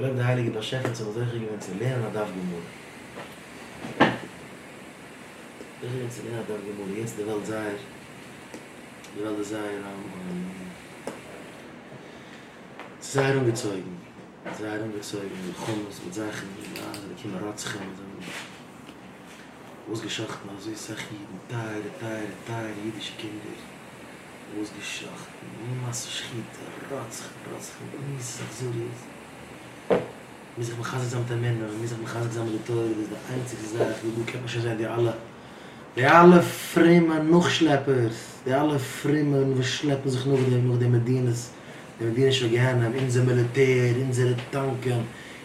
Lob der Heilige der Chef und so der Heilige und der Lehrer Dav Gimul. Der Heilige und der Lehrer Dav Gimul ist der Welt Zair. Die Welt Zair am Zair ungezeugen mit Hummus und Sachen mit anderen Kimmeratschen und ausgeschacht nach so Sachen Teile jüdische Kinder. Ausgeschacht, Masse Schritte, Ratschen, Mies, Zuriz. Mir sagt, man kann sich zusammen mit Männern, mir sagt, man kann sich zusammen mit der Teure, das ist die einzige Sache, die du kannst sein, die alle fremden Nuchschleppers, die alle fremden, die schleppen sich nur, die Medines für Gehenna haben, in der Militär, in der Tanken,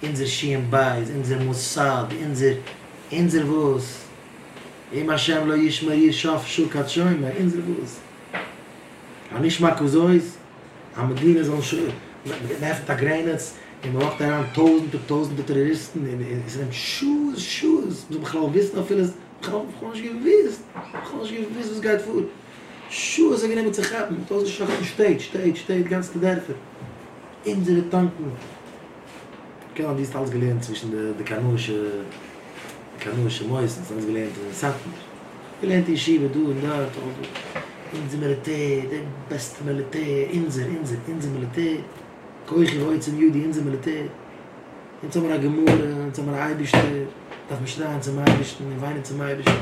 in der Schienbeis, in der Mossad, in der Wuss. Im Hashem lo Yishmari, Schaf, Schuk, Hatschoymer, in der Wuss. Aber nicht mal Kuzois, aber Medines und Schuk, der Heft der Grenitz, und man macht daran tausende Terroristen und es sind Schuss. Man kann auch wissen, ob vieles, man kann nicht gewiss, was geht vor. Schuss, ich nehme sich ab, mit tausend Schachten steht, ganz gedärfer. Insere Tanken. Ich habe dies alles gelernt zwischen der kanonischen Mäusen, das alles gelernt in Satmer. Gelernt in Schiebe, du und da, Insere Militär, der beste Militär, Insere Militär. Koichi woitz im Judi, inze Militär. Inzomera Gemurre, inzomera Eibischte. Darf mich da, inzomera Eibischte, inweine zum Eibischte.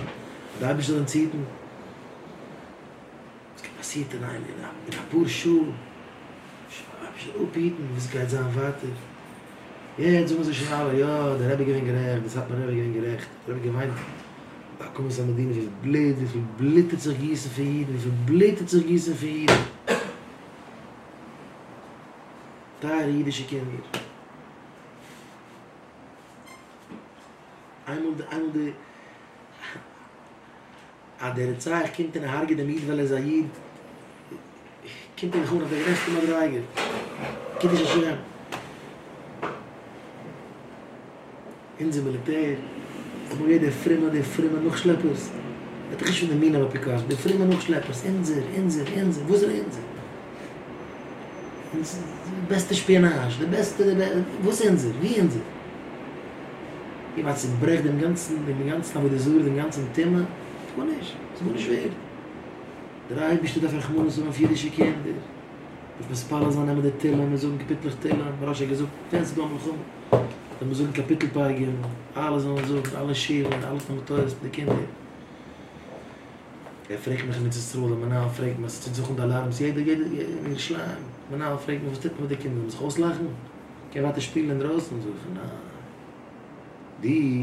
Da Eibischte dann zieten. Was passiert denn eigentlich? In einer pure Schule. Ich hab mich aufbieten, wie es geht sein Vater. Jetzt muss ich schauen, ja, der Rebbe gewinnt gerecht, das hat mein Rebbe gewinnt gerecht. Der Rebbe gemeint, da kommen wir an Medina, wie viel Blitze zergießen für jeden, Teile jüdische Kinder. Einmal an der Zeit kommt eine Harge der Miet, weil es ein Jid kommt eine Chura, der Rest immer dreiger. Kind ist Hashem. In dem Militär, wo jeder der Fremde noch Schleppers. Das ist schon eine Mina, aber Pekar. Der Fremde noch Schleppers. Inser. Wo ist er Inser? Das beste Spionage, der beste, wo sind sie? Wie sind sie? Ich weiß, ich breche den ganzen Abodesur, den ganzen Thema. Das ist wohl nicht schwer. Der Eid besteht auf der Chmone, so man für jüdische Kinder. Auf das Palas an einem der Teller, mit so einem Kapitel auf Teller, man hat sich gesagt, fährst du an mich um. Dann muss so ein Kapitel beigeben, alles an so, alle Schielen, alles noch mit Teures mit den Kindern. Er fragt mich mit Zesruel, mein Name fragt mich, es sind so ein Alarm, jeder geht in Schleim. Mein Name fragt mich, was tut man mit den Kindern, muss ich auslachen? Ich kann weiter spielen draußen und so. Na, die,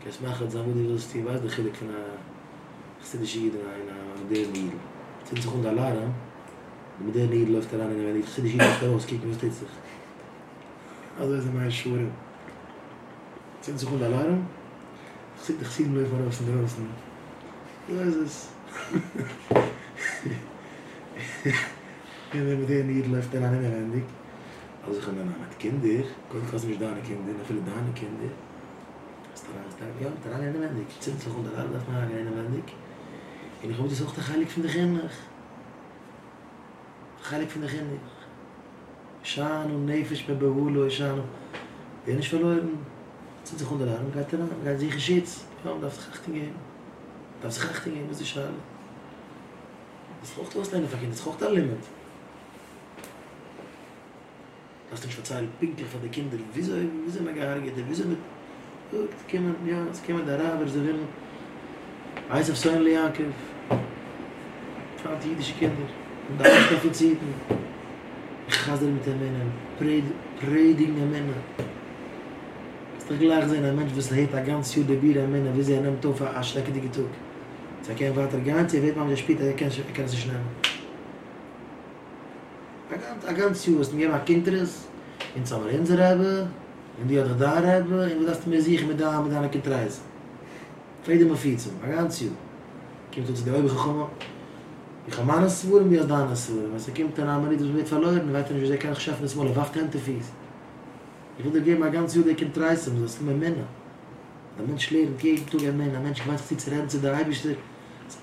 ich kann machen, sagen wir, dass die weiß, dass ich von einer Chsidische modernen Jid. Es sind so ein Alarm, der moderne Jid läuft daran, wenn die Chsidische Jid läuft raus, kiek, wie steht sich. Also das sind meine Schuhe. Es sind so ein Alarm, die Chsidische läuft raus und draußen. So ist es. Wenn man den hier läuft, dann nicht mehr wendig. Also ich kann dann mit Kindern, ich kann mich da an Kinder, ich will da an Kinder. Ja, dann nicht mehr wendig. Ich zähle so gut, dann läuft man nicht mehr wendig. Und ich hoffe, das ist auch der Heilig von der Kinder. Schaan und Nefisch bei Behulo, Schaan und... Der ist verloren. Ich zähle so gut, dann geht er an, geht sich geschützt. Ja, man darf sich Achtung geben. Das ist richtig, ich muss dich schauen. Das ist auch das Leine verkehrt, das ist auch der Limit. Das ist nicht verzeihen, Pinkel von den Kindern. Wieso immer gehargert, wieso mit... Ja, es kämen der Araber, sie will... Eis auf Sohn Leakev. Fahrt jüdische Kinder. Und da ist der Fiziten. Ich hasse mit den Männern. Predigen den Männern. Ich glaube, ein Mensch, was heißt, ein ganz jude Bier, ein Mensch, wie sie einem Topf, ein Schleck, die Getuk. Sie können weitergehen, sie wird man gespielt, er kann sich nehmen. Ein ganz jude, es gibt ein Kind, in Samarinser haben, in die anderen da haben, und wir dachten, wir sehen, mit einer Kind reisen. Friede mal Fizum, ein ganz jude. Ich komme zu der Oibige gekommen, ich kann mal das Wurm, wie dann das Wurm. Also kommt dann einmal nicht, wird verloren, weiter nicht, ich kann nicht schaffen, das mal, wacht Hände fies. Ich will dir geben, ein ganz Jude, ich kann reißen, das ist immer Männer. Der Mensch lernt, geht durch ein Männer, ein Mensch weiß, dass sie zu zu der Eibischte, es ist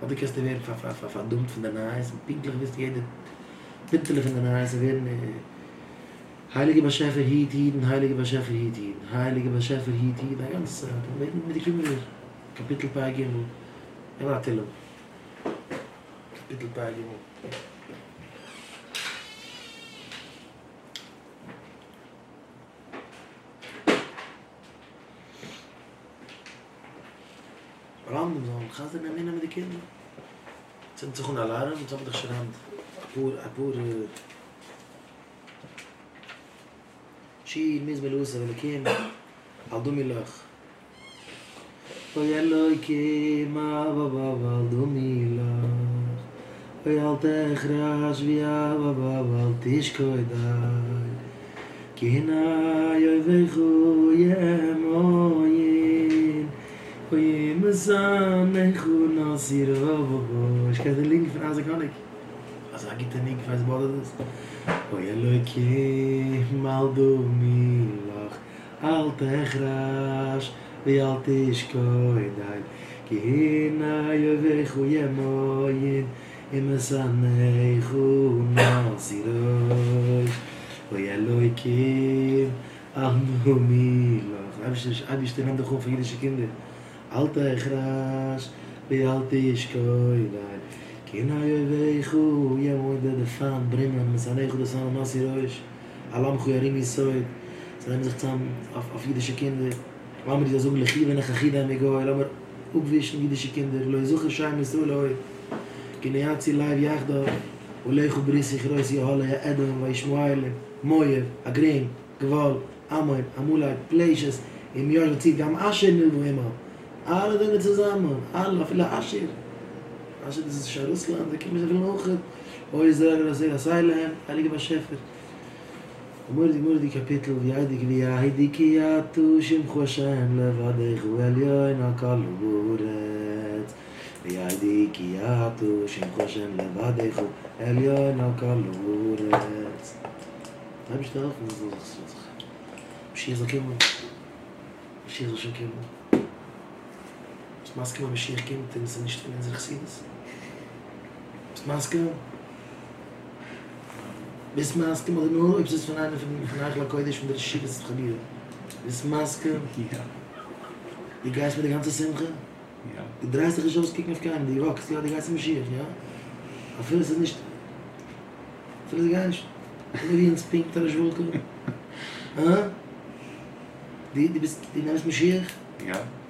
Aber die Käste werden verdummt von der Nase, pinklich wisst jeder, Pintel von der Nase werden, Heilige Beschäfer hiet hieden, Heilige Beschäfer hiet hieden, Heilige Beschäfer hiet hieden, die ganze Zeit. Mit den Kümmeln, Kapitelpeigen, immer Tillem. Kapitelpeigen. Random so, Chaser nehmen wir mit den Kindern. Sind sich alleine und haben sich schon ein paar شيل ميز ملوسة ولكن عالدومي لخ ويا لويكي ما بابا عالدومي لخ ويا التخراش ويا بابا والتشكوي داي كي هنا يوفيخو يا موين ويا مسامخو ناصير بابا اش كده اللينك في العزة كانك Also ich gebe dir nicht, ich weiß nicht, was das ist. Oh, ihr Leute, mal du mich lach, alte Grasch, wie alt ist Koidein, Gehina, Jewechu, Jemoin, Ima Samechu, Nasirosh. Oh, ihr Leute, ach, du mich lach. Ich bin doch für jüdische Kinder. Alte Grasch, wie alt ist Koidein, Kina yevechu yemoid adafam bringan mesanechu dasana nasi roish alam chuyarim yisoid zanem zichtzam af jidische kinder lamer die zog lechi venachachida megoi lamer ugvishn jidische kinder lo yizuch shayim yisroel oid kina yatzi laiv yachdo uleichu brisich rois yehola ya edom vayishmuayle moyev agrim gval amoyb amulay pleishes im yor letzid gam asher nilvu ema alle dene zusammen alle afila asher عشان تشعر اصلا عندك مش في الموخر هو يزرع راسي اسايلهم عليك بالشفر امور دي كابيتل دي عادي دي عادي كيا توشم خوشم لواد غواليا ناكالورات دي عادي كيا توشم خوشم لواد غواليا ناكالورات ما مش تعرف مش يزكم بس ماسكه مش يركم تنسى مش تنزل خسيس Maske. Bis Maske, aber nur, ob es von einer von Nachlakoidisch von der Schiff ist, Chabir. Bis Maske. Ja. Die Geist mit der ganzen Simche. Ja. Die 30 Geschoss kicken auf keinen, die Rocks, ja, die Geist im Schiff, ja. Aber viel ist es nicht. Viel ist es gar nicht. Wie ein Spink, da ist Wolke. Die nimmst mich hier. Ja.